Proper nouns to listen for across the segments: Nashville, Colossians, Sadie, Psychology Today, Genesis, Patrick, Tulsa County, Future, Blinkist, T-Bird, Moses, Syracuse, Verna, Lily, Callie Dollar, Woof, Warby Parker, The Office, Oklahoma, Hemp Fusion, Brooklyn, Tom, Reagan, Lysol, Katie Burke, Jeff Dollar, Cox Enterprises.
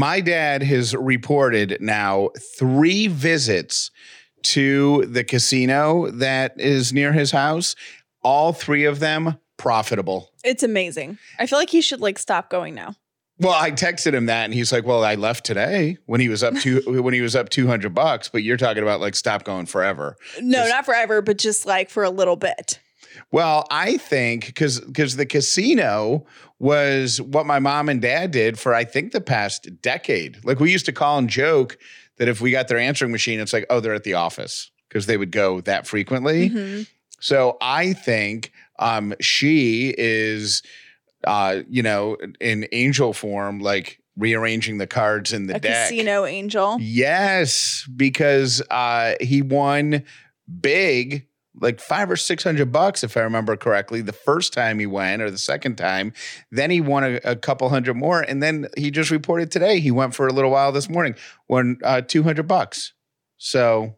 My dad has reported now 3 visits to the casino that is near his house. All 3 of them profitable. It's amazing. I feel like he should stop going now. Well, I texted him that and he's like, well, I left today when he was up to $200, but you're talking about stop going forever. No, not forever, but just for a little bit. Well, I think because the casino was what my mom and dad did for, I think, the past decade. We used to call and joke that if we got their answering machine, it's oh, they're at the office because they would go that frequently. Mm-hmm. So I think she is, in angel form, rearranging the cards in the deck. Casino angel. Yes, because he won big. $500 or $600, if I remember correctly, the first time he went, or the second time. Then he won a couple hundred more. And then he just reported today he went for a little while this morning, won $200. So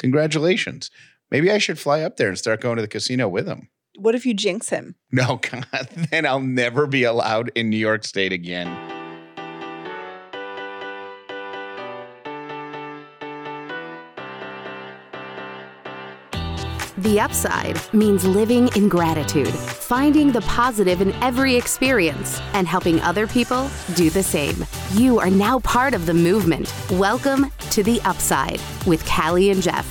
congratulations. Maybe I should fly up there and start going to the casino with him. What if you jinx him? No, God, then I'll never be allowed in New York State again. The Upside means living in gratitude, finding the positive in every experience, and helping other people do the same. You are now part of the movement. Welcome to The Upside with Callie and Jeff.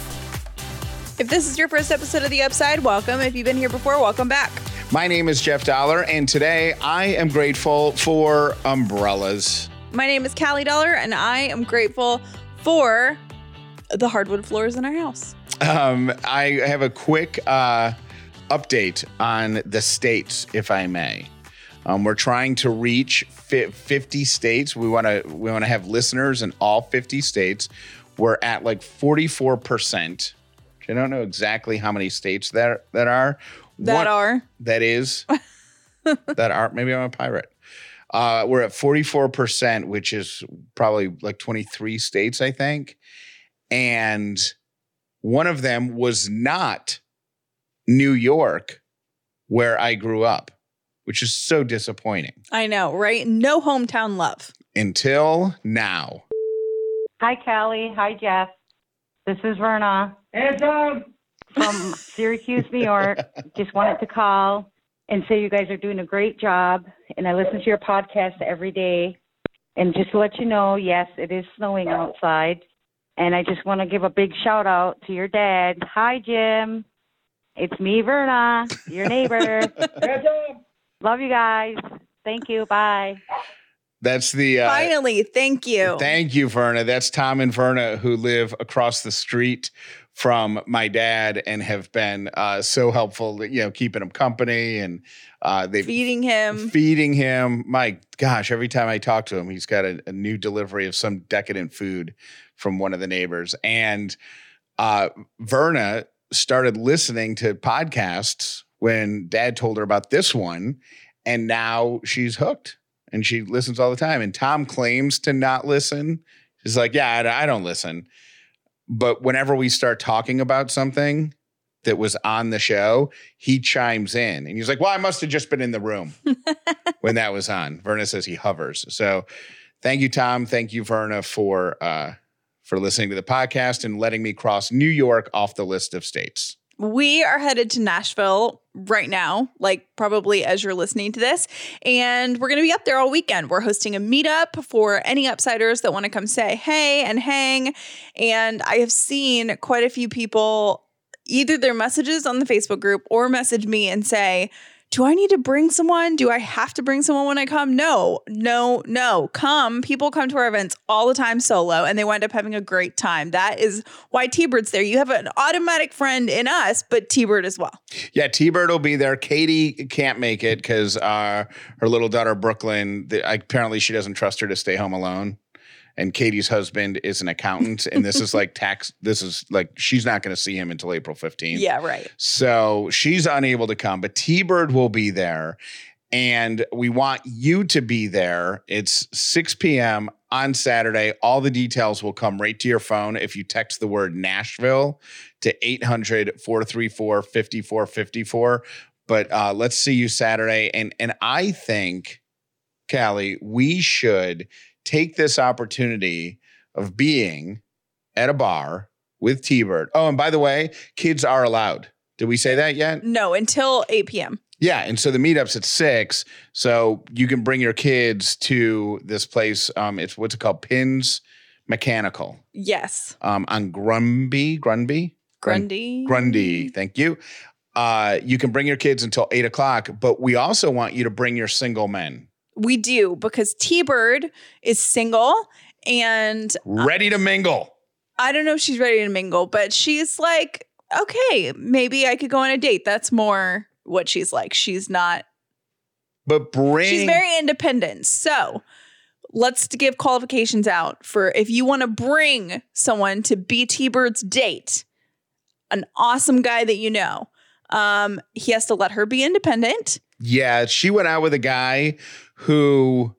If this is your first episode of The Upside, welcome. If you've been here before, welcome back. My name is Jeff Dollar, and today I am grateful for umbrellas. My name is Callie Dollar, and I am grateful for the hardwood floors in our house. I have a quick update on the states, if I may. We're trying to reach 50 states. We want to have listeners in all 50 states. We're at 44%. I don't know exactly how many states that are. Maybe I'm a pirate. We're at 44%, which is probably 23 states, I think, and. One of them was not New York, where I grew up, which is so disappointing. I know, right? No hometown love. Until now. Hi, Callie. Hi, Jeff. This is Verna. Hey, Tom. From Syracuse, New York. Just wanted to call and say you guys are doing a great job. And I listen to your podcast every day. And just to let you know, yes, it is snowing outside. And I just want to give a big shout out to your dad. Hi, Jim. It's me, Verna, your neighbor. Love you guys. Thank you. Bye. That's the... Finally, thank you. Thank you, Verna. That's Tom and Verna, who live across the street from my dad and have been so helpful, keeping him company and feeding him. My gosh, every time I talk to him, he's got a new delivery of some decadent food from one of the neighbors. And Verna started listening to podcasts when Dad told her about this one, and now she's hooked and she listens all the time. And Tom claims to not listen. She's like, yeah, I don't listen. But whenever we start talking about something that was on the show, he chimes in and he's like, well, I must have just been in the room when that was on. Verna says he hovers. So thank you, Tom. Thank you, Verna, for listening to the podcast and letting me cross New York off the list of states. We are headed to Nashville right now, probably as you're listening to this, and we're going to be up there all weekend. We're hosting a meetup for any Upsiders that want to come say hey and hang, and I have seen quite a few people, either their messages on the Facebook group or message me and say, do I need to bring someone? Do I have to bring someone when I come? No. Come. People come to our events all the time solo, and they wind up having a great time. That is why T-Bird's there. You have an automatic friend in us, but T-Bird as well. Yeah, T-Bird will be there. Katie can't make it because her little daughter, Brooklyn, apparently she doesn't trust her to stay home alone. And Katie's husband is an accountant, and this is she's not going to see him until April 15th. Yeah, right. So she's unable to come, but T-Bird will be there, and we want you to be there. It's 6 p.m. on Saturday. All the details will come right to your phone if you text the word Nashville to 800-434-5454. But let's see you Saturday. And I think, Callie, we should take this opportunity of being at a bar with T-Bird. Oh, and by the way, kids are allowed. Did we say that yet? No, until 8 p.m. Yeah, and so the meetup's at 6, so you can bring your kids to this place. It's what's it called? Pins Mechanical. Yes. On Grundy. Thank you. You can bring your kids until 8 o'clock, but we also want you to bring your single men. We do, because T-Bird is single and... ready to mingle. I don't know if she's ready to mingle, but she's like, okay, maybe I could go on a date. That's more what she's like. She's not... But she's very independent. So let's give qualifications out for if you want to bring someone to be T-Bird's date, an awesome guy that you know, he has to let her be independent. Yeah, she went out with a guy who...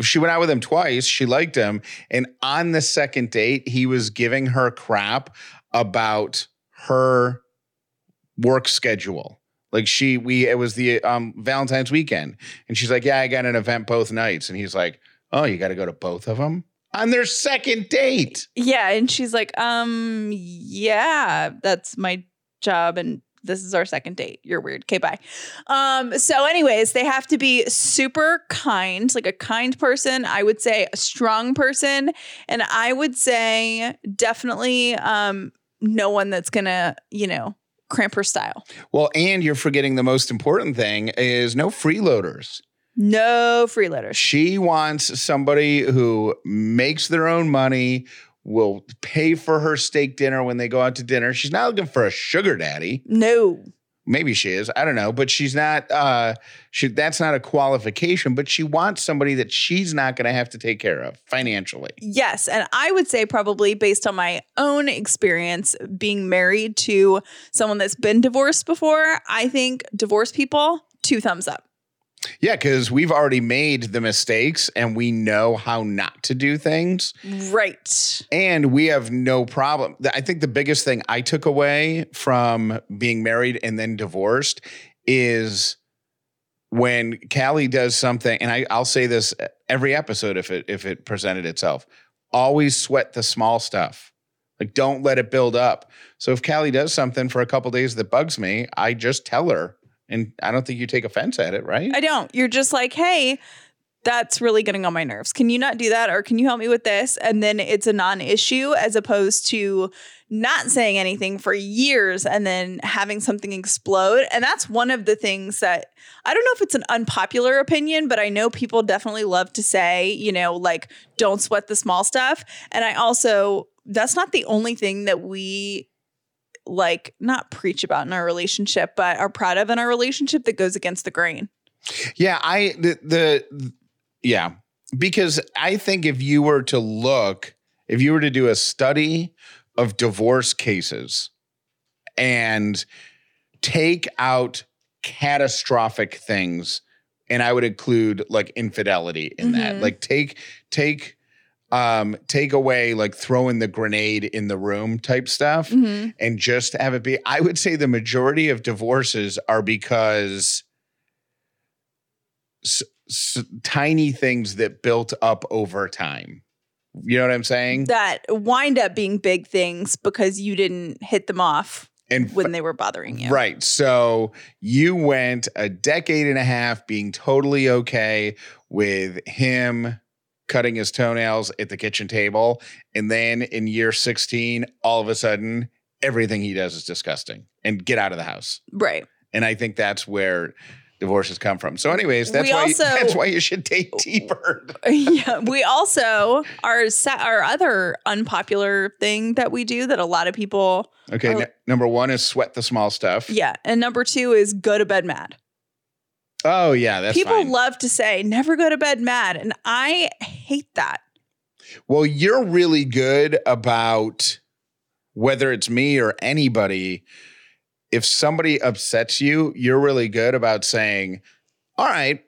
She went out with him twice. She liked him. And on the second date, he was giving her crap about her work schedule. Like it was the Valentine's weekend. And she's like, yeah, I got an event both nights. And he's like, oh, you got to go to both of them on their second date. Yeah. And she's like, yeah, that's my job. And this is our second date. You're weird. Okay, bye. So anyways, they have to be super kind, like a kind person. I would say a strong person. And I would say definitely no one that's going to, cramp her style. Well, and you're forgetting the most important thing is no freeloaders. No freeloaders. She wants somebody who makes their own money, will pay for her steak dinner when they go out to dinner. She's not looking for a sugar daddy. No. Maybe she is. I don't know. But she's not, that's not a qualification, but she wants somebody that she's not going to have to take care of financially. Yes. And I would say probably based on my own experience being married to someone that's been divorced before, I think divorced people, 2 thumbs up. Yeah, because we've already made the mistakes and we know how not to do things. Right. And we have no problem. I think the biggest thing I took away from being married and then divorced is when Callie does something, and I'll say this every episode if it presented itself, always sweat the small stuff. Like, don't let it build up. So if Callie does something for a couple days that bugs me, I just tell her. And I don't think you take offense at it, right? I don't. You're just like, hey, that's really getting on my nerves. Can you not do that? Or can you help me with this? And then it's a non-issue as opposed to not saying anything for years and then having something explode. And that's one of the things that, I don't know if it's an unpopular opinion, but I know people definitely love to say, like, don't sweat the small stuff. And I also, that's not the only thing that we like not preach about in our relationship, but are proud of in our relationship that goes against the grain. Yeah. Because I think if you were to do a study of divorce cases and take out catastrophic things, and I would include like infidelity in that, like take away like throwing the grenade in the room type stuff and just have it be, I would say the majority of divorces are because tiny things that built up over time. You know what I'm saying? That wind up being big things because you didn't hit them off when they were bothering you. Right. So you went a decade and a half being totally okay with him cutting his toenails at the kitchen table. And then in year 16, all of a sudden, everything he does is disgusting and get out of the house. Right. And I think that's where divorces come from. So anyways, that's why you should date T-Bird. Yeah. We also, our other unpopular thing that we do that a lot of people. Okay. Number 1 is sweat the small stuff. Yeah. And number 2 is go to bed mad. Oh, yeah. That's People fine. Love to say, never go to bed mad. And I hate that. Well, you're really good about whether it's me or anybody. If somebody upsets you, you're really good about saying, all right,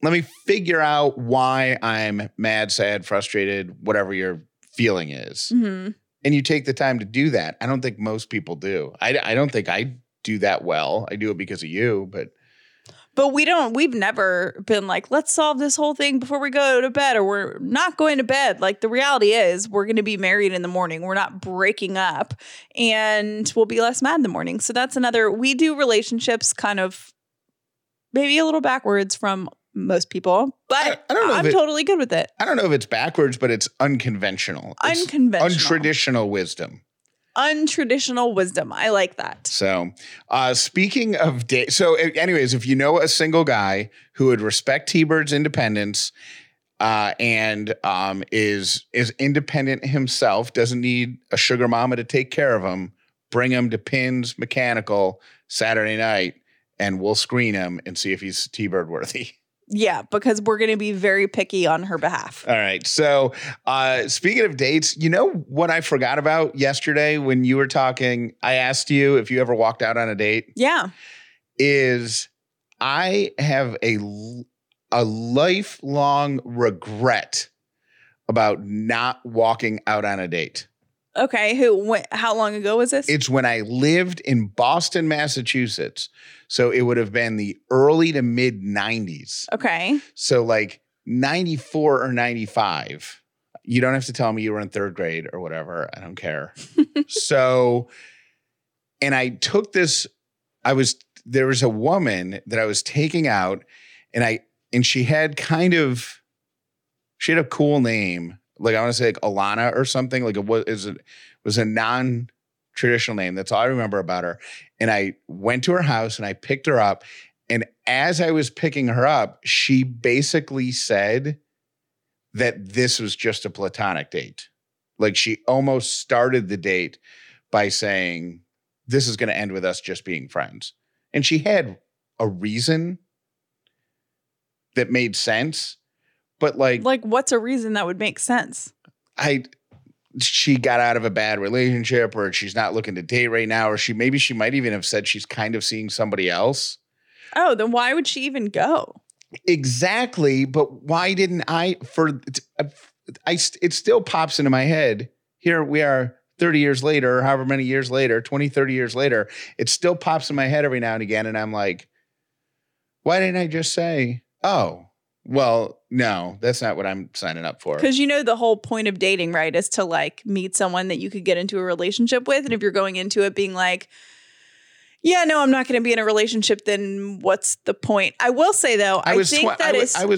let me figure out why I'm mad, sad, frustrated, whatever your feeling is. Mm-hmm. And you take the time to do that. I don't think most people do. I don't think I do that well. I do it because of you, but. But we've never been like, let's solve this whole thing before we go to bed, or we're not going to bed. Like, the reality is we're going to be married in the morning. We're not breaking up, and we'll be less mad in the morning. So that's another, we do relationships kind of maybe a little backwards from most people, but I don't know, I'm totally good with it. I don't know if it's backwards, but it's unconventional. Untraditional wisdom. Untraditional wisdom. I like that. So speaking of date. So anyways, if you know a single guy who would respect T-Bird's independence and is independent himself, doesn't need a sugar mama to take care of him, bring him to Pins Mechanical Saturday night, and we'll screen him and see if he's T-Bird worthy. Yeah, because we're going to be very picky on her behalf. All right. So speaking of dates, you know what I forgot about yesterday when you were talking? I asked you if you ever walked out on a date. Yeah. I have a lifelong regret about not walking out on a date. Okay. How long ago was this? It's when I lived in Boston, Massachusetts. So it would have been the early to mid 90s. Okay. So like 94 or 95. You don't have to tell me you were in third grade or whatever. I don't care. So, and I took this, there was a woman that I was taking out, and she had a cool name. Like, I want to say like Alana or something. Like, it was a non-traditional name. That's all I remember about her. And I went to her house and I picked her up. And as I was picking her up, she basically said that this was just a platonic date. Like, she almost started the date by saying, this is going to end with us just being friends. And she had a reason that made sense. But like, what's a reason that would make sense? She got out of a bad relationship, or she's not looking to date right now, or she might even have said she's kind of seeing somebody else. Oh, then why would she even go? Exactly. But why didn't it still pops into my head. Here we are 30 years later, or however many years later, 20, 30 years later, it still pops in my head every now and again. And I'm like, why didn't I just say, oh, well, no, that's not what I'm signing up for. Because, you know, the whole point of dating, right, is to like meet someone that you could get into a relationship with. And if you're going into it being like, yeah, no, I'm not going to be in a relationship, then what's the point? I will say, though, I was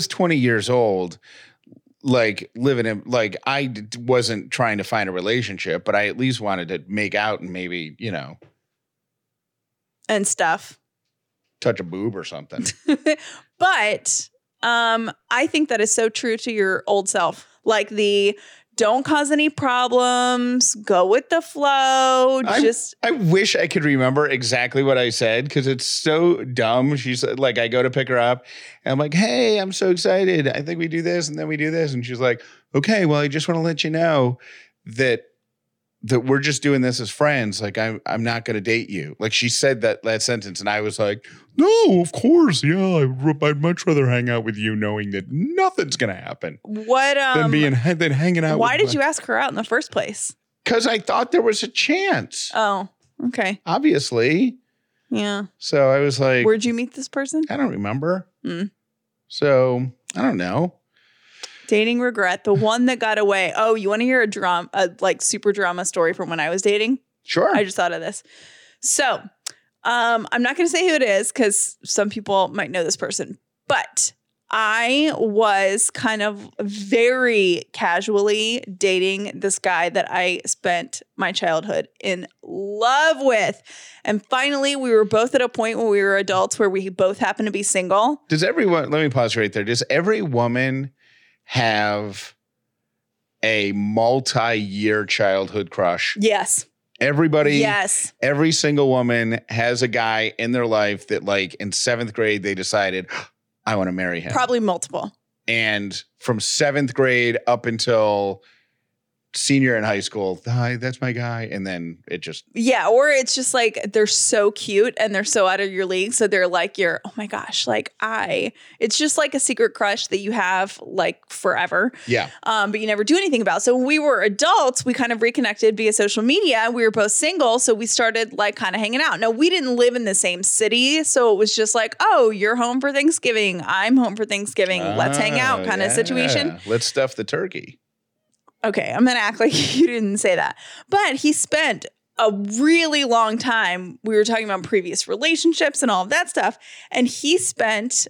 20 years old, like living in like I wasn't trying to find a relationship, but I at least wanted to make out and maybe, you know. And stuff. Touch a boob or something. But. I think that is so true to your old self. Like the don't cause any problems, go with the flow. I wish I could remember exactly what I said because it's so dumb. She's like, I go to pick her up and I'm like, hey, I'm so excited. I think we do this and then we do this. And she's like, okay, well, I just want to let you know that we're just doing this as friends. Like, I'm not going to date you. Like, she said that sentence, and I was like, no, of course. Yeah, I'd much rather hang out with you knowing that nothing's going to happen. What? Than hanging out with you. Why did you ask her out in the first place? Because I thought there was a chance. Oh, okay. Obviously. Yeah. So I was like. Where'd you meet this person? I don't remember. Mm. So, I don't know. Dating regret, the one that got away. Oh, you want to hear a super drama story from when I was dating? Sure. I just thought of this. So I'm not going to say who it is because some people might know this person, but I was kind of very casually dating this guy that I spent my childhood in love with. And finally, we were both at a point when we were adults where we both happened to be single. Let me pause right there. Does every woman have a multi-year childhood crush? Yes. Everybody. Yes. Every single woman has a guy in their life that like in seventh grade, they decided I want to marry him. Probably multiple. And from seventh grade up until senior in high school, hi, that's my guy. And then it just. Yeah. Or it's just like, they're so cute and they're so out of your league. So they're like, you're, oh my gosh, like it's just like a secret crush that you have like forever. Yeah. But you never do anything about. So when we were adults, we kind of reconnected via social media. We were both single. So we started like kind of hanging out. Now we didn't live in the same city. So it was just like, oh, you're home for Thanksgiving. I'm home for Thanksgiving. Let's hang out kind of situation. Let's stuff the turkey. Okay, I'm going to act like you didn't say that. But he spent a really long time. We were talking about previous relationships and all of that stuff. And he spent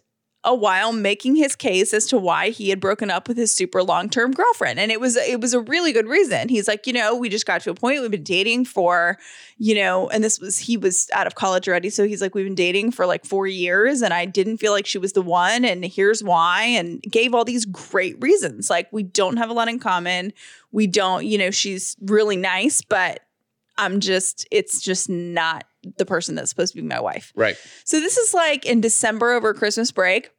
a while making his case as to why he had broken up with his super long-term girlfriend. And it was a really good reason. He's like, you know, we just got to a point. We've been dating for, you know, and he was out of college already. So he's like, we've been dating for like 4 years and I didn't feel like she was the one. And here's why. And gave all these great reasons. Like, we don't have a lot in common. We don't, you know, she's really nice, but it's just not the person that's supposed to be my wife. Right. So this is like in December over Christmas break.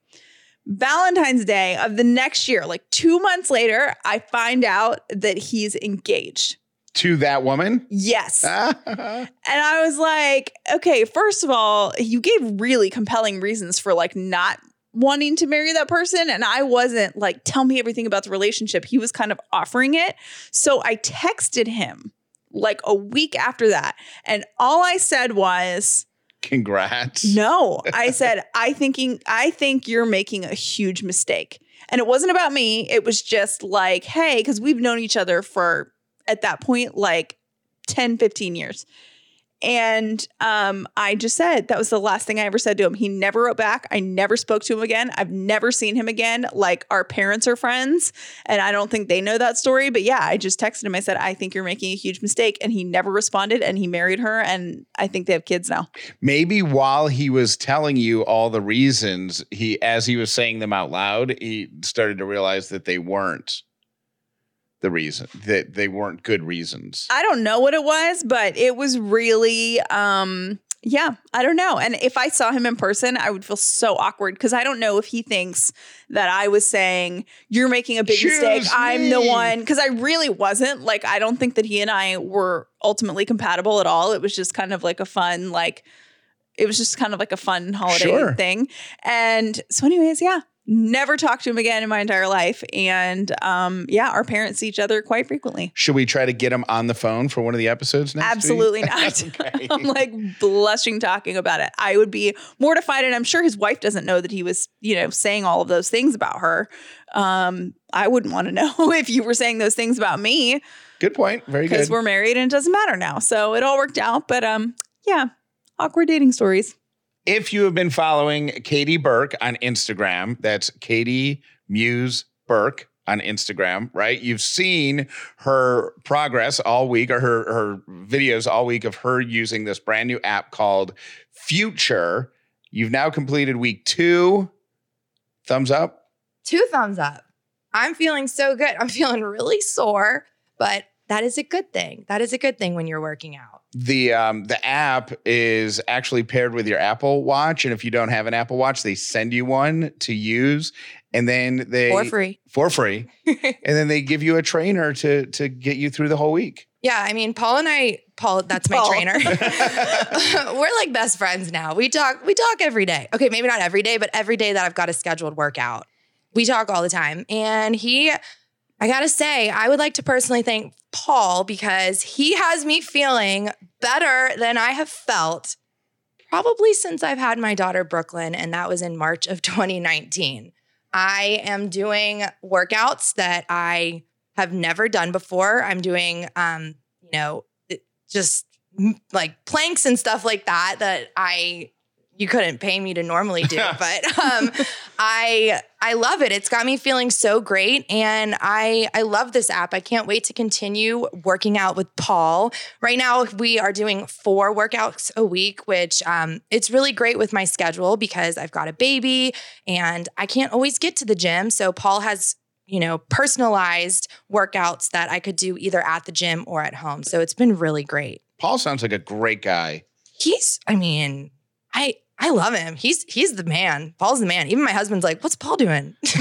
Valentine's Day of the next year, like 2 months later, I find out that he's engaged. To that woman? Yes. And I was like, okay, first of all, you gave really compelling reasons for like not wanting to marry that person. And I wasn't like, tell me everything about the relationship. He was kind of offering it. So I texted him like a week after that. And all I said was, congrats. No, I said, I think you're making a huge mistake. And it wasn't about me. It was just like, hey, because we've known each other for, at that point, like 10, 15 years. And I just said, that was the last thing I ever said to him. He never wrote back. I never spoke to him again. I've never seen him again. Like, our parents are friends and I don't think they know that story. But yeah, I just texted him. I said, I think you're making a huge mistake. And he never responded, and he married her. And I think they have kids now. Maybe while he was telling you all the reasons, as he was saying them out loud, he started to realize that they weren't the reason, that they weren't good reasons. I don't know what it was, but it was really, yeah, I don't know. And if I saw him in person, I would feel so awkward, because I don't know if he thinks that I was saying, you're making a big mistake. I'm the one, because I really wasn't. Like, I don't think that he and I were ultimately compatible at all. It was just kind of like a fun, holiday thing. And so anyways, yeah. Never talked to him again in my entire life. And yeah, our parents see each other quite frequently. Should we try to get him on the phone for one of the episodes next week? Absolutely not. Okay. I'm like blushing talking about it. I would be mortified. And I'm sure his wife doesn't know that he was, you know, saying all of those things about her. I wouldn't want to know if you were saying those things about me. Good point. Very good. Because we're married and it doesn't matter now. So it all worked out. But yeah, awkward dating stories. If you have been following Katie Burke on Instagram, that's Katie Muse Burke on Instagram, right? You've seen her progress all week, or her videos all week of her using this brand new app called Future. You've now completed week 2. Thumbs up? 2 thumbs up. I'm feeling so good. I'm feeling really sore, but that is a good thing. That is a good thing when you're working out. The app is actually paired with your Apple Watch. And if you don't have an Apple Watch, they send you one to use. And then they... For free. And then they give you a trainer to get you through the whole week. Yeah. I mean, Paul, that's Paul, my trainer. We're like best friends now. We talk every day. Okay, maybe not every day, but every day that I've got a scheduled workout, we talk all the time. And I gotta say, I would like to personally thank Paul, because he has me feeling better than I have felt probably since I've had my daughter Brooklyn, and that was in March of 2019. I am doing workouts that I have never done before. I'm doing, just like planks and stuff like that you couldn't pay me to normally do, but I love it. It's got me feeling so great, and I love this app. I can't wait to continue working out with Paul. Right now, we are doing 4 workouts a week, which it's really great with my schedule, because I've got a baby and I can't always get to the gym. So Paul has, you know, personalized workouts that I could do either at the gym or at home. So it's been really great. Paul sounds like a great guy. He's, I mean, I I love him. He's the man. Paul's the man. Even my husband's like, what's Paul doing? What's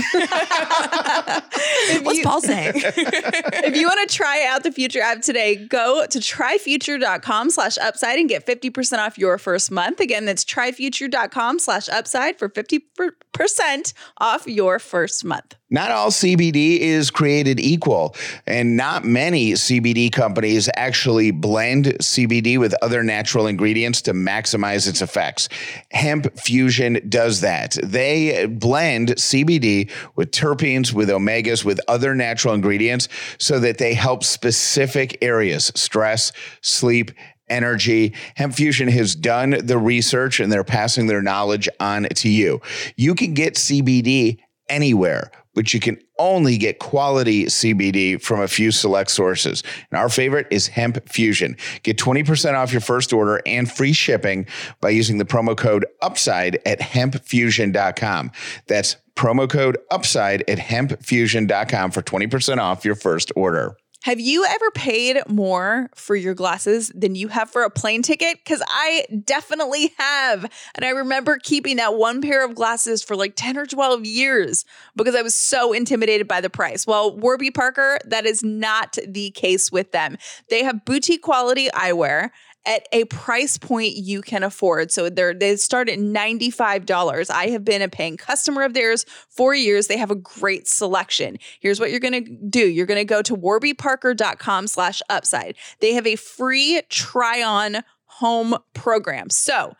Paul saying? If you want to try out the Future app today, go to tryfuture.com/upside and get 50% off your first month. Again, that's tryfuture.com/upside for 50% off your first month. Not all CBD is created equal, and not many CBD companies actually blend CBD with other natural ingredients to maximize its effects. Hemp Fusion does that. They blend CBD with terpenes, with omegas, with other natural ingredients so that they help specific areas: stress, sleep, energy. Hemp Fusion has done the research and they're passing their knowledge on to you. You can get CBD anywhere, but you can only get quality CBD from a few select sources. And our favorite is Hemp Fusion. Get 20% off your first order and free shipping by using the promo code UPSIDE at hempfusion.com. That's promo code UPSIDE at hempfusion.com for 20% off your first order. Have you ever paid more for your glasses than you have for a plane ticket? Because I definitely have. And I remember keeping that one pair of glasses for like 10 or 12 years because I was so intimidated by the price. Well, Warby Parker, that is not the case with them. They have boutique quality eyewear at a price point you can afford. So they start at $95. I have been a paying customer of theirs for years. They have a great selection. Here's what you're going to do. You're going to go to warbyparker.com/upside. They have a free try-on home program. So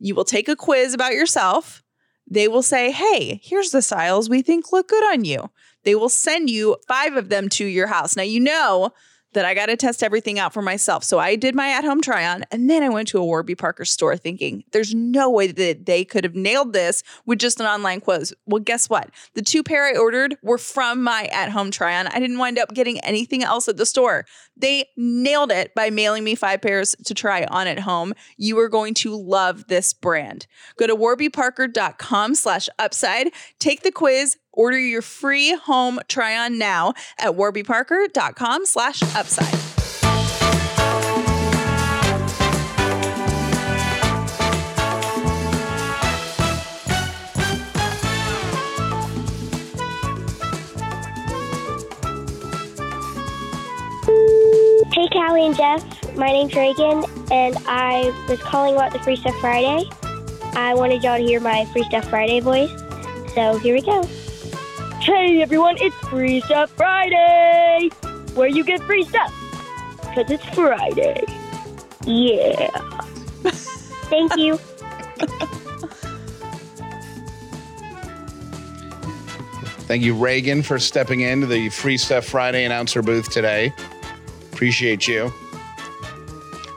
you will take a quiz about yourself. They will say, hey, here's the styles we think look good on you. They will send you 5 of them to your house. Now, you know that I got to test everything out for myself. So I did my at-home try-on, and then I went to a Warby Parker store thinking, there's no way that they could have nailed this with just an online quiz. Well, guess what? The 2 pair I ordered were from my at-home try-on. I didn't wind up getting anything else at the store. They nailed it by mailing me 5 pairs to try on at home. You are going to love this brand. Go to warbyparker.com/upside. Take the quiz. Order your free home try-on now at warbyparker.com/upside. Hey, Callie and Jeff. My name's Reagan, and I was calling about the Free Stuff Friday. I wanted y'all to hear my Free Stuff Friday voice, so here we go. Hey everyone, it's Free Stuff Friday, where you get free stuff, because it's Friday. Yeah. Thank you. Thank you, Reagan, for stepping into the Free Stuff Friday announcer booth today. Appreciate you.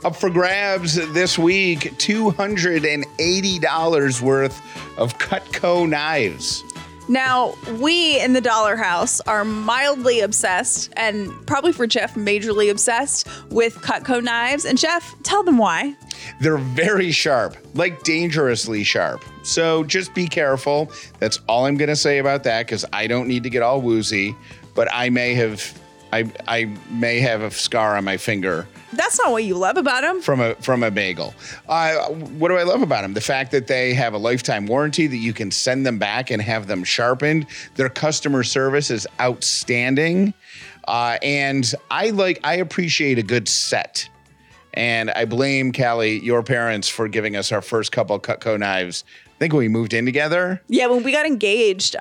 Up for grabs this week, $280 worth of Cutco knives. Now, we in the Dollar House are mildly obsessed, and probably for Jeff, majorly obsessed with Cutco knives. And Jeff, tell them why. They're very sharp, like dangerously sharp. So just be careful. That's all I'm going to say about that, because I don't need to get all woozy, but I may have a scar on my finger. That's not what you love about them. From a bagel. What do I love about them? The fact that they have a lifetime warranty, that you can send them back and have them sharpened. Their customer service is outstanding. And I appreciate a good set. And I blame, Callie, your parents for giving us our first couple of Cutco knives. I think when we moved in together. Yeah, when we got engaged,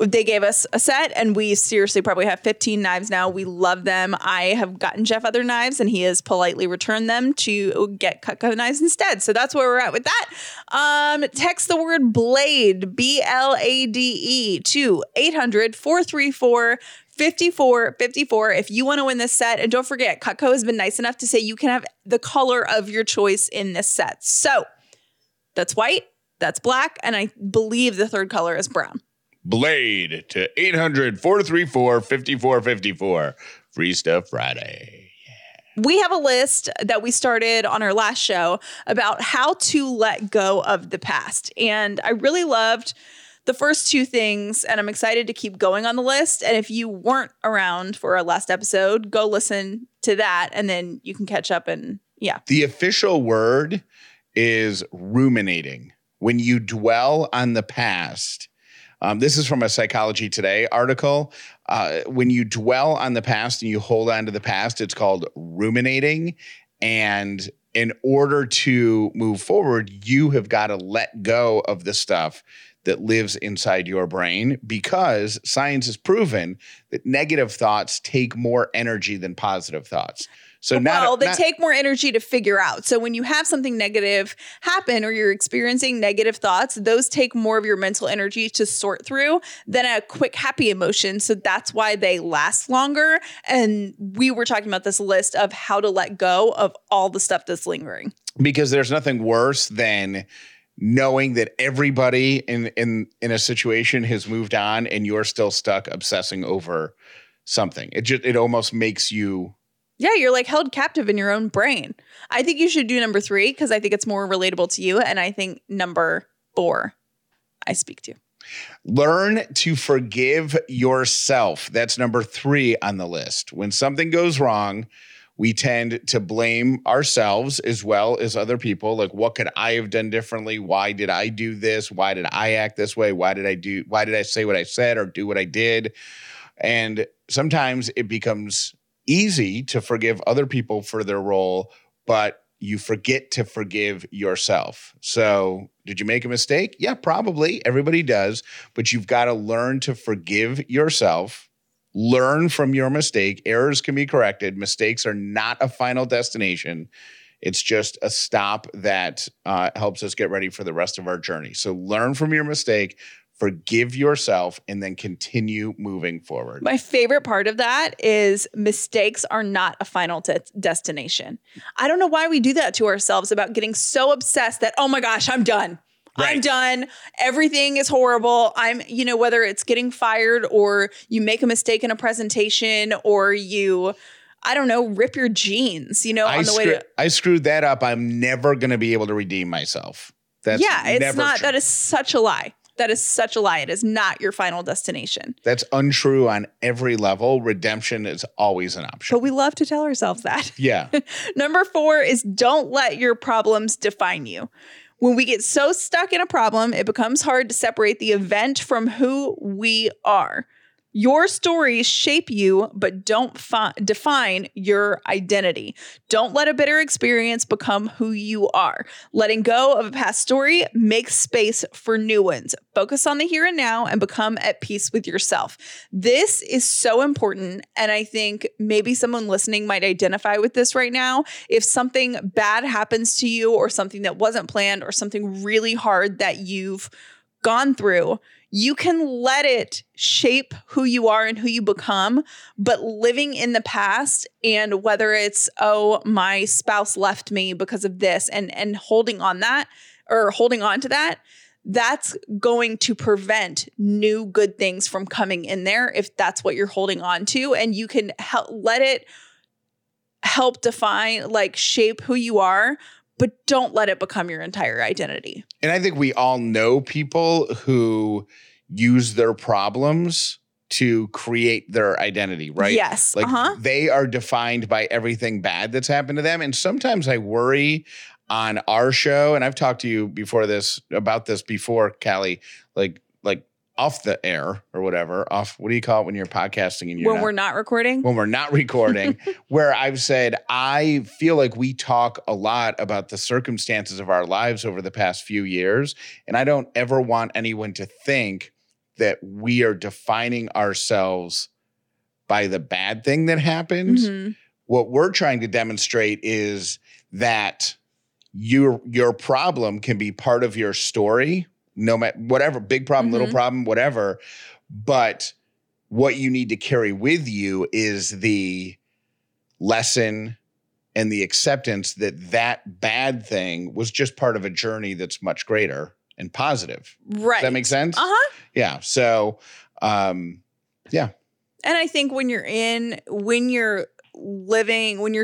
they gave us a set, and we seriously probably have 15 knives now. We love them. I have gotten Jeff other knives, and he has politely returned them to get Cutco knives instead. So that's where we're at with that. Text the word BLADE, BLADE, to 800-434-5454 if you want to win this set. And don't forget, Cutco has been nice enough to say you can have the color of your choice in this set. So that's white, that's black, and I believe the third color is brown. Blade to 800-434-5454. Free Stuff Friday. Yeah. We have a list that we started on our last show about how to let go of the past. And I really loved the first 2 things, and I'm excited to keep going on the list. And if you weren't around for our last episode, go listen to that, and then you can catch up and Yeah. The official word is ruminating. When you dwell on the past, this is from a Psychology Today article. When you dwell on the past and you hold on to the past, it's called ruminating. And in order to move forward, you have got to let go of the stuff that lives inside your brain, because science has proven that negative thoughts take more energy than positive thoughts. They take more energy to figure out. So when you have something negative happen or you're experiencing negative thoughts, those take more of your mental energy to sort through than a quick happy emotion. So that's why they last longer. And we were talking about this list of how to let go of all the stuff that's lingering. Because there's nothing worse than knowing that everybody in a situation has moved on and you're still stuck obsessing over something. It almost makes you... Yeah, you're like held captive in your own brain. I think you should do number 3 because I think it's more relatable to you. And I think number 4, I speak to. Learn to forgive yourself. That's number 3 on the list. When something goes wrong, we tend to blame ourselves as well as other people. Like, what could I have done differently? Why did I do this? Why did I act this way? Why did I say what I said or do what I did? And sometimes it becomes easy to forgive other people for their role, but you forget to forgive yourself. So did you make a mistake? Yeah, probably. Everybody does. But you've got to learn to forgive yourself. Learn from your mistake. Errors can be corrected. Mistakes are not a final destination. It's just a stop that helps us get ready for the rest of our journey. So learn from your mistake. Forgive yourself, and then continue moving forward. My favorite part of that is mistakes are not a final destination. I don't know why we do that to ourselves about getting so obsessed that, oh my gosh, I'm done. Right. I'm done. Everything is horrible. Whether it's getting fired or you make a mistake in a presentation or you... I don't know, rip your jeans, I screwed that up. I'm never going to be able to redeem myself. That's not true. That is such a lie. That is such a lie. It is not your final destination. That's untrue on every level. Redemption is always an option. But we love to tell ourselves that. Yeah. Number 4 is don't let your problems define you. When we get so stuck in a problem, it becomes hard to separate the event from who we are. Your stories shape you, but don't define your identity. Don't let a bitter experience become who you are. Letting go of a past story makes space for new ones. Focus on the here and now and become at peace with yourself. This is so important. And I think maybe someone listening might identify with this right now. If something bad happens to you or something that wasn't planned or something really hard that you've gone through, you can let it shape who you are and who you become, but living in the past and whether it's, oh, my spouse left me because of this and holding on to that, that's going to prevent new good things from coming in there if that's what you're holding on to. And you can help define, shape who you are, but don't let it become your entire identity. And I think we all know people who use their problems to create their identity, right? Yes. They are defined by everything bad that's happened to them. And sometimes I worry on our show, and I've talked to you about this before, Callie, like off the air or whatever, what do you call it when you're podcasting? And when we're not recording, where I've said, I feel like we talk a lot about the circumstances of our lives over the past few years. And I don't ever want anyone to think that we are defining ourselves by the bad thing that happened. Mm-hmm. What we're trying to demonstrate is that your problem can be part of your story, no matter whatever, big problem, little problem, whatever. But what you need to carry with you is the lesson and the acceptance that bad thing was just part of a journey that's much greater and positive. Right. Does that make sense? Uh-huh. Yeah. So, yeah. And I think when you're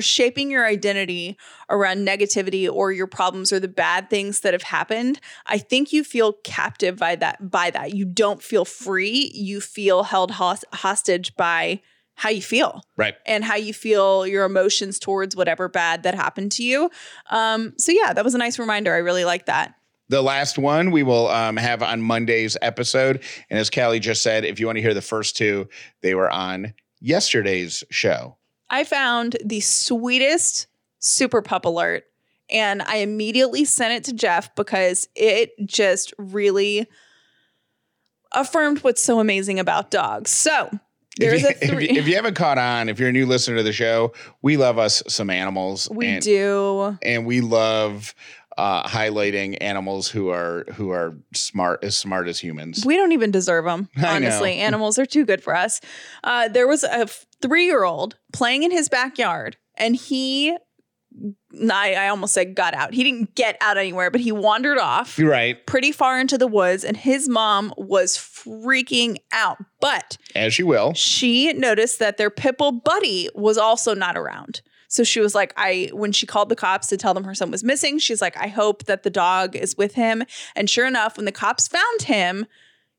shaping your identity around negativity or your problems or the bad things that have happened, I think you feel captive by that. You don't feel free. You feel held hostage by how you feel. Right. And how you feel your emotions towards whatever bad that happened to you. So yeah, that was a nice reminder. I really like that. The last one we will have on Monday's episode. And as Callie just said, if you want to hear the first two, they were on yesterday's show. I found the sweetest super pup alert. And I immediately sent it to Jeff because it just really affirmed what's so amazing about dogs. So there's if you haven't caught on, if you're a new listener to the show, we love us some animals. We do. And we love highlighting animals who are as smart as humans. We don't even deserve them, honestly. Animals are too good for us. There was a 3-year-old playing in his backyard, and I almost said got out. He didn't get out anywhere, but he wandered off. You're right. Pretty far into the woods, and his mom was freaking out. But as she will, she noticed that their pit bull buddy was also not around. So she was like, when she called the cops to tell them her son was missing, she's like, I hope that the dog is with him. And sure enough, when the cops found him,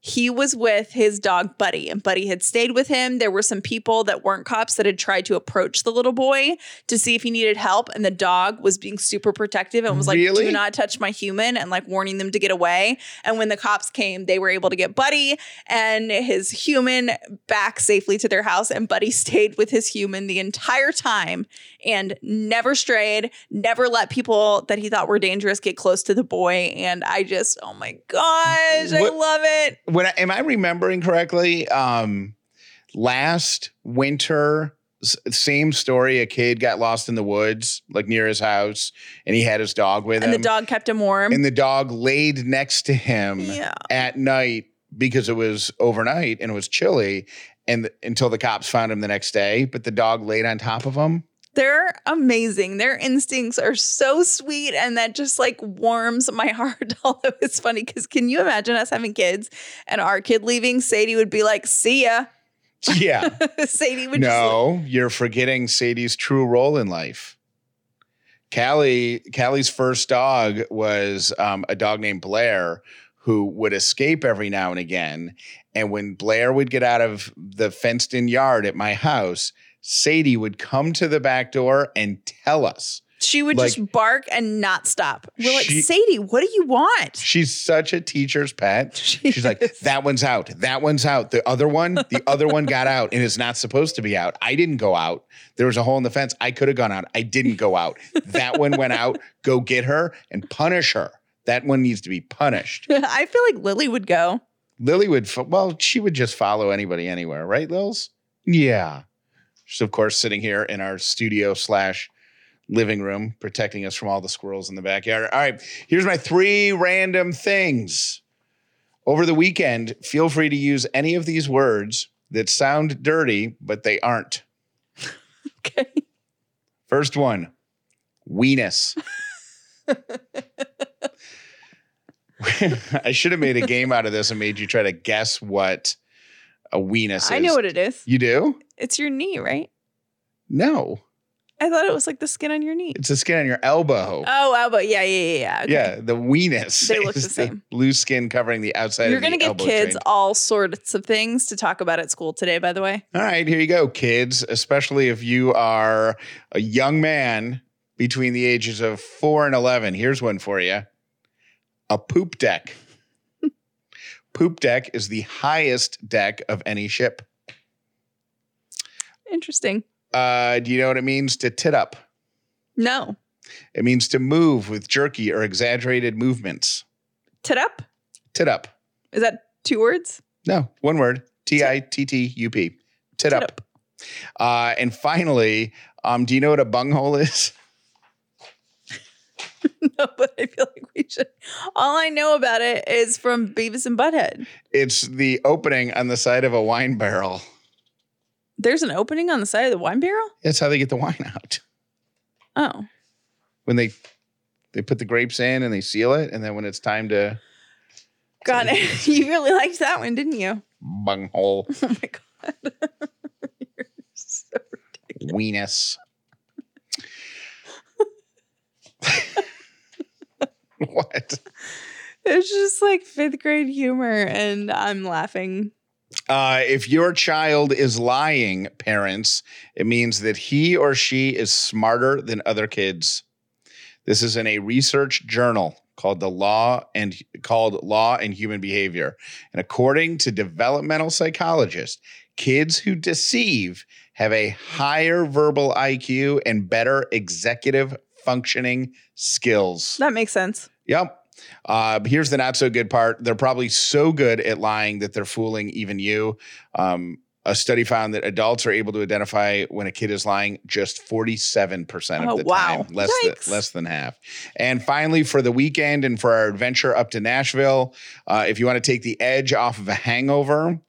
he was with his dog, Buddy. And Buddy had stayed with him. There were some people that weren't cops that had tried to approach the little boy to see if he needed help. And the dog was being super protective and was like, really? Do not touch my human, and like warning them to get away. And when the cops came, they were able to get Buddy and his human back safely to their house. And Buddy stayed with his human the entire time and never strayed, never let people that he thought were dangerous get close to the boy. And I just, oh my gosh, I love it. Am I remembering correctly? Last winter, same story. A kid got lost in the woods, like near his house, and he had his dog with him. And the dog kept him warm. And the dog laid next to him at night because it was overnight and it was chilly, and until the cops found him the next day. But the dog laid on top of him. They're amazing. Their instincts are so sweet. And that just like warms my heart. Although it's funny because can you imagine us having kids and our kid leaving? Sadie would be like, see ya. Yeah. Sadie would No, you're forgetting Sadie's true role in life. Callie's first dog was a dog named Blair, who would escape every now and again. And when Blair would get out of the fenced in yard at my house, Sadie would come to the back door and tell us. She would just bark and not stop. We're like, Sadie, what do you want? She's such a teacher's pet. She's like, that one's out. That one's out. The other one got out and is not supposed to be out. I didn't go out. There was a hole in the fence. I could have gone out. I didn't go out. That one went out. Go get her and punish her. That one needs to be punished. I feel like Lily would go. Lily would. She would just follow anybody anywhere. Right, Lils? Yeah. She's, of course, sitting here in our studio/living room, protecting us from all the squirrels in the backyard. All right, here's my 3 random things. Over the weekend, feel free to use any of these words that sound dirty, but they aren't. Okay. First one, weenus. I should have made a game out of this and made you try to guess what a weenus is. I know what it is. You do? It's your knee, right? No. I thought it was like the skin on your knee. It's the skin on your elbow. Oh, elbow. Yeah. Okay. Yeah, the weenus. They look the same. The blue skin covering the outside of the elbow. You're going to get kids all sorts of things to talk about at school today, by the way. All right, here you go, kids, especially if you are a young man between the ages of 4 and 11. Here's one for you. A poop deck. Poop deck is the highest deck of any ship. Interesting. Do you know what it means to tit up? No. It means to move with jerky or exaggerated movements. Tit up? Tit up. Is that 2 words? No, 1 word. T-I-T-T-U-P. Tit up. And finally, do you know what a bunghole is? No, but I feel like we should. All I know about it is from Beavis and Butthead. It's the opening on the side of a wine barrel. There's an opening on the side of the wine barrel? That's how they get the wine out. Oh. When they put the grapes in and they seal it, and then when it's time to... Got it. You really liked that one, didn't you? Bunghole. Oh, my God. You're so ridiculous. Weenus. What? It's just like 5th grade humor, and I'm laughing. If your child is lying, parents, it means that he or she is smarter than other kids. This is in a research journal called Law and Human Behavior. And according to developmental psychologists, kids who deceive have a higher verbal IQ and better executive functioning skills. That makes sense. Yep. Here's the not so good part. They're probably so good at lying that they're fooling even you. A study found that adults are able to identify when a kid is lying just 47% of the time, less than half. And finally, for the weekend and for our adventure up to Nashville, if you want to take the edge off of a hangover,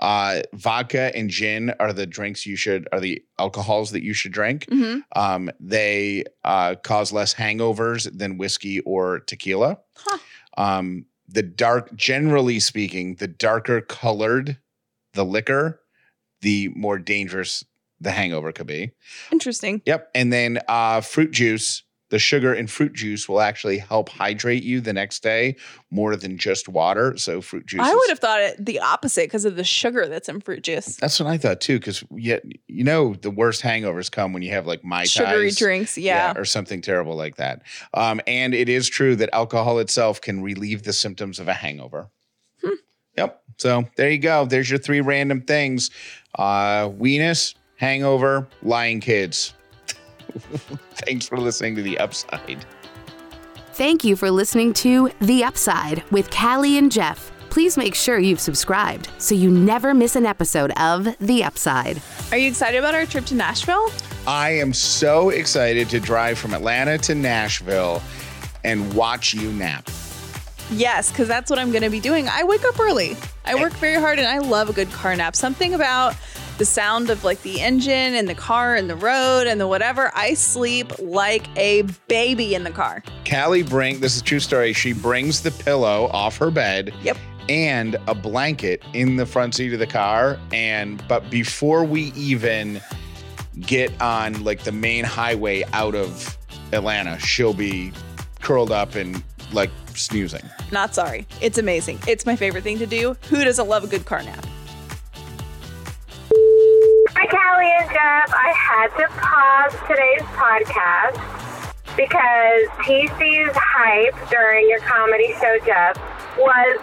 vodka and gin are the alcohols that you should drink. Mm-hmm. They cause less hangovers than whiskey or tequila. Huh. Generally speaking, the darker colored the liquor, the more dangerous the hangover could be. Interesting. Yep. And then fruit juice, the sugar in fruit juice will actually help hydrate you the next day more than just water. So fruit juice. I would have thought it the opposite because of the sugar that's in fruit juice. That's what I thought too. Because the worst hangovers come when you have like Mai Tais. Sugary drinks, yeah. Or something terrible like that. And it is true that alcohol itself can relieve the symptoms of a hangover. Hmm. Yep. So there you go. There's your three random things. Weenus, hangover, lying kids. Thanks for listening to The Upside. Thank you for listening to The Upside with Callie and Jeff. Please make sure you've subscribed so you never miss an episode of The Upside. Are you excited about our trip to Nashville? I am so excited to drive from Atlanta to Nashville and watch you nap. Yes, because that's what I'm going to be doing. I wake up early. I work very hard, and I love a good car nap. Something about the sound of like the engine and the car and the road and the whatever. I sleep like a baby in the car. Callie this is a true story, she brings the pillow off her bed. Yep. And a blanket in the front seat of the car. But before we even get on like the main highway out of Atlanta, she'll be curled up and like snoozing. Not sorry. It's amazing. It's my favorite thing to do. Who doesn't love a good car nap? Hi, Callie and Jeff. I had to pause today's podcast because TC's hype during your comedy show, Jeff, was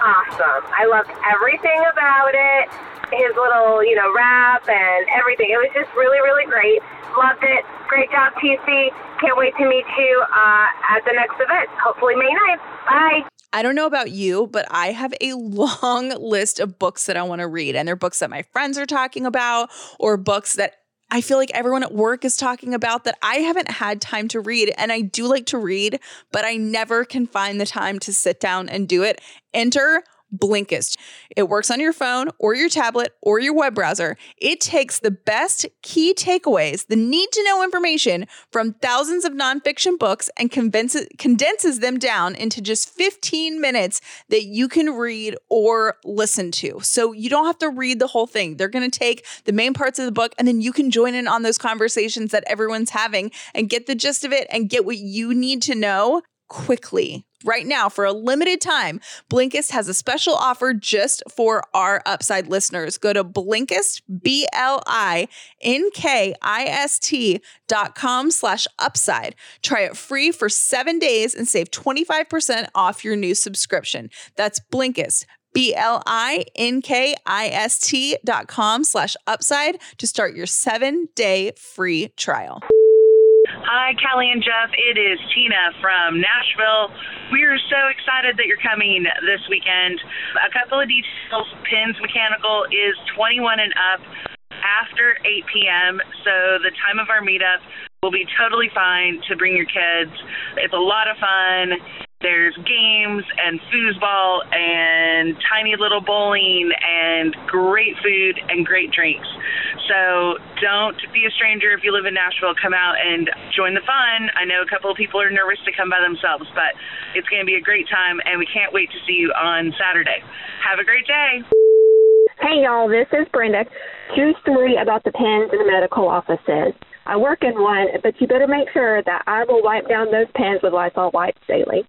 awesome. I loved everything about it. His little, rap and everything. It was just really, really great. Loved it. Great job, TC. Can't wait to meet you at the next event. Hopefully May 9th. Bye. I don't know about you, but I have a long list of books that I want to read. And they're books that my friends are talking about or books that I feel like everyone at work is talking about that I haven't had time to read. And I do like to read, but I never can find the time to sit down and do it. Enter Blinkist. It works on your phone or your tablet or your web browser. It takes the best key takeaways, the need-to-know information from thousands of nonfiction books and condenses them down into just 15 minutes that you can read or listen to. So you don't have to read the whole thing. They're going to take the main parts of the book and then you can join in on those conversations that everyone's having and get the gist of it and get what you need to know quickly. Right now, for a limited time, Blinkist has a special offer just for our Upside listeners. Go to Blinkist, BLINKIST.com/upside. Try it free for 7 days and save 25% off your new subscription. That's Blinkist, BLINKIST.com/upside to start your 7-day free trial. Hi, Callie and Jeff. It is Tina from Nashville. We are so excited that you're coming this weekend. A couple of details. Pins Mechanical is 21 and up after 8 p.m., so the time of our meetup will be totally fine to bring your kids. It's a lot of fun. There's games and foosball and tiny little bowling and great food and great drinks. So don't be a stranger if you live in Nashville. Come out and join the fun. I know a couple of people are nervous to come by themselves, but it's going to be a great time, and we can't wait to see you on Saturday. Have a great day. Hey, y'all. This is Brenda. True story about the pens in the medical offices. I work in one, but you better make sure that I will wipe down those pens with Lysol wipes daily.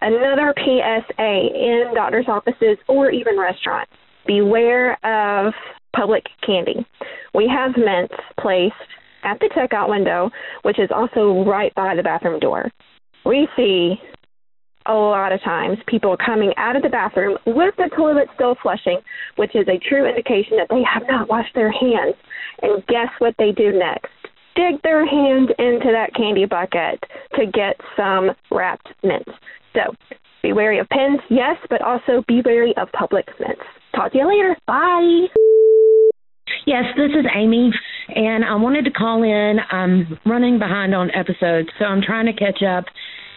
Another PSA in doctor's offices or even restaurants. beware of public candy. We have mints placed at the checkout window, which is also right by the bathroom door. We see a lot of times people coming out of the bathroom with the toilet still flushing, which is a true indication that they have not washed their hands. And guess what they do next? Dig their hand into that candy bucket to get some wrapped mints. So be wary of pins, yes, but also be wary of public mints. Talk to you later. Bye. Yes, this is Amy, and I wanted to call in. I'm running behind on episodes, so I'm trying to catch up.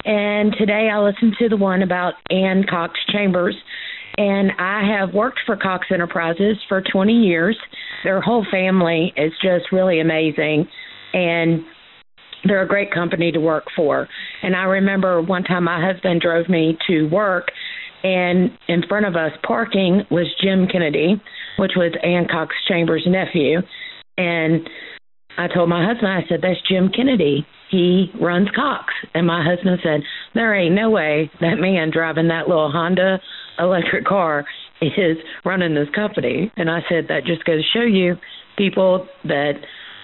And today I listened to the one about Anne Cox Chambers, and I have worked for Cox Enterprises for 20 years. Their whole family is just really amazing, and they're a great company to work for. And I remember one time my husband drove me to work, and in front of us parking was Jim Kennedy, which was Anne Cox Chambers' nephew. And I told my husband, I said, that's Jim Kennedy. He runs Cox. And my husband said, there ain't no way that man driving that little Honda electric car is running this company. And I said, that just goes to show you people that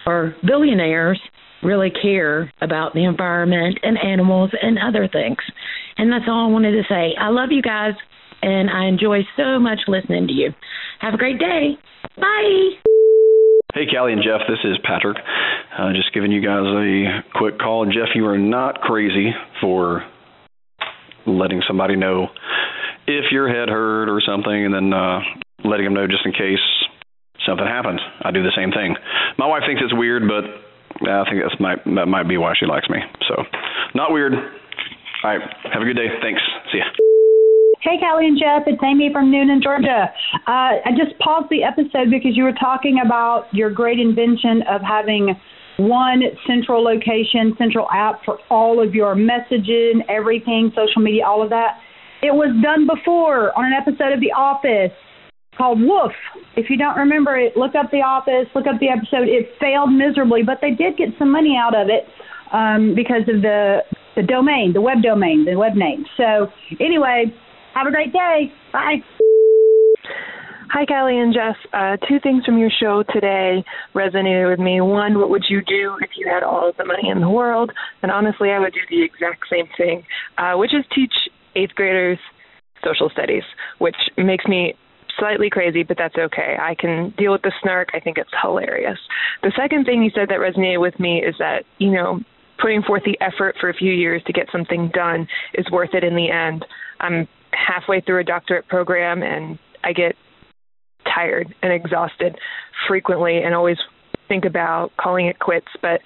are billionaires really care about the environment and animals and other things. And that's all I wanted to say. I love you guys, and I enjoy so much listening to you. Have a great day. Bye. Hey, Callie and Jeff, this is Patrick. Just giving you guys a quick call. Jeff, you are not crazy for letting somebody know if your head hurt or something, and then letting them know just in case something happens. I do the same thing. My wife thinks it's weird, but I think that might be why she likes me. So, not weird. All right, have a good day. Thanks. See ya. Hey, Callie and Jeff, it's Amy from Noonan, Georgia. I just paused the episode because you were talking about your great invention of having one central location, central app for all of your messaging, everything, social media, all of that. It was done before on an episode of The Office called Woof. If you don't remember it, look up The Office, look up the episode. It failed miserably, but they did get some money out of it because of the domain, the web domain, the web name. So anyway, have a great day. Bye. Hi, Callie and Jeff. Two things from your show today resonated with me. One, what would you do if you had all of the money in the world? And honestly, I would do the exact same thing, which is teach 8th graders social studies, which makes me slightly crazy, but that's okay. I can deal with the snark. I think it's hilarious. The second thing you said that resonated with me is that, you know, putting forth the effort for a few years to get something done is worth it in the end. I'm halfway through a doctorate program, and I get tired and exhausted frequently and always think about calling it quits. But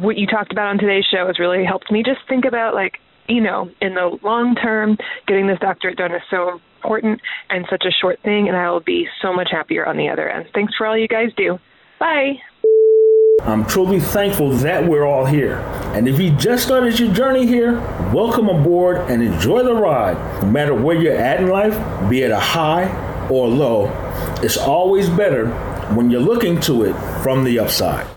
what you talked about on today's show has really helped me just think about, like, you know, in the long term, getting this doctorate done is so important and such a short thing, and I will be so much happier on the other end. Thanks for all you guys do. Bye. I'm truly thankful that we're all here. And if you just started your journey here, welcome aboard and enjoy the ride. No matter where you're at in life, be it a high or a low, it's always better when you're looking to it from the upside.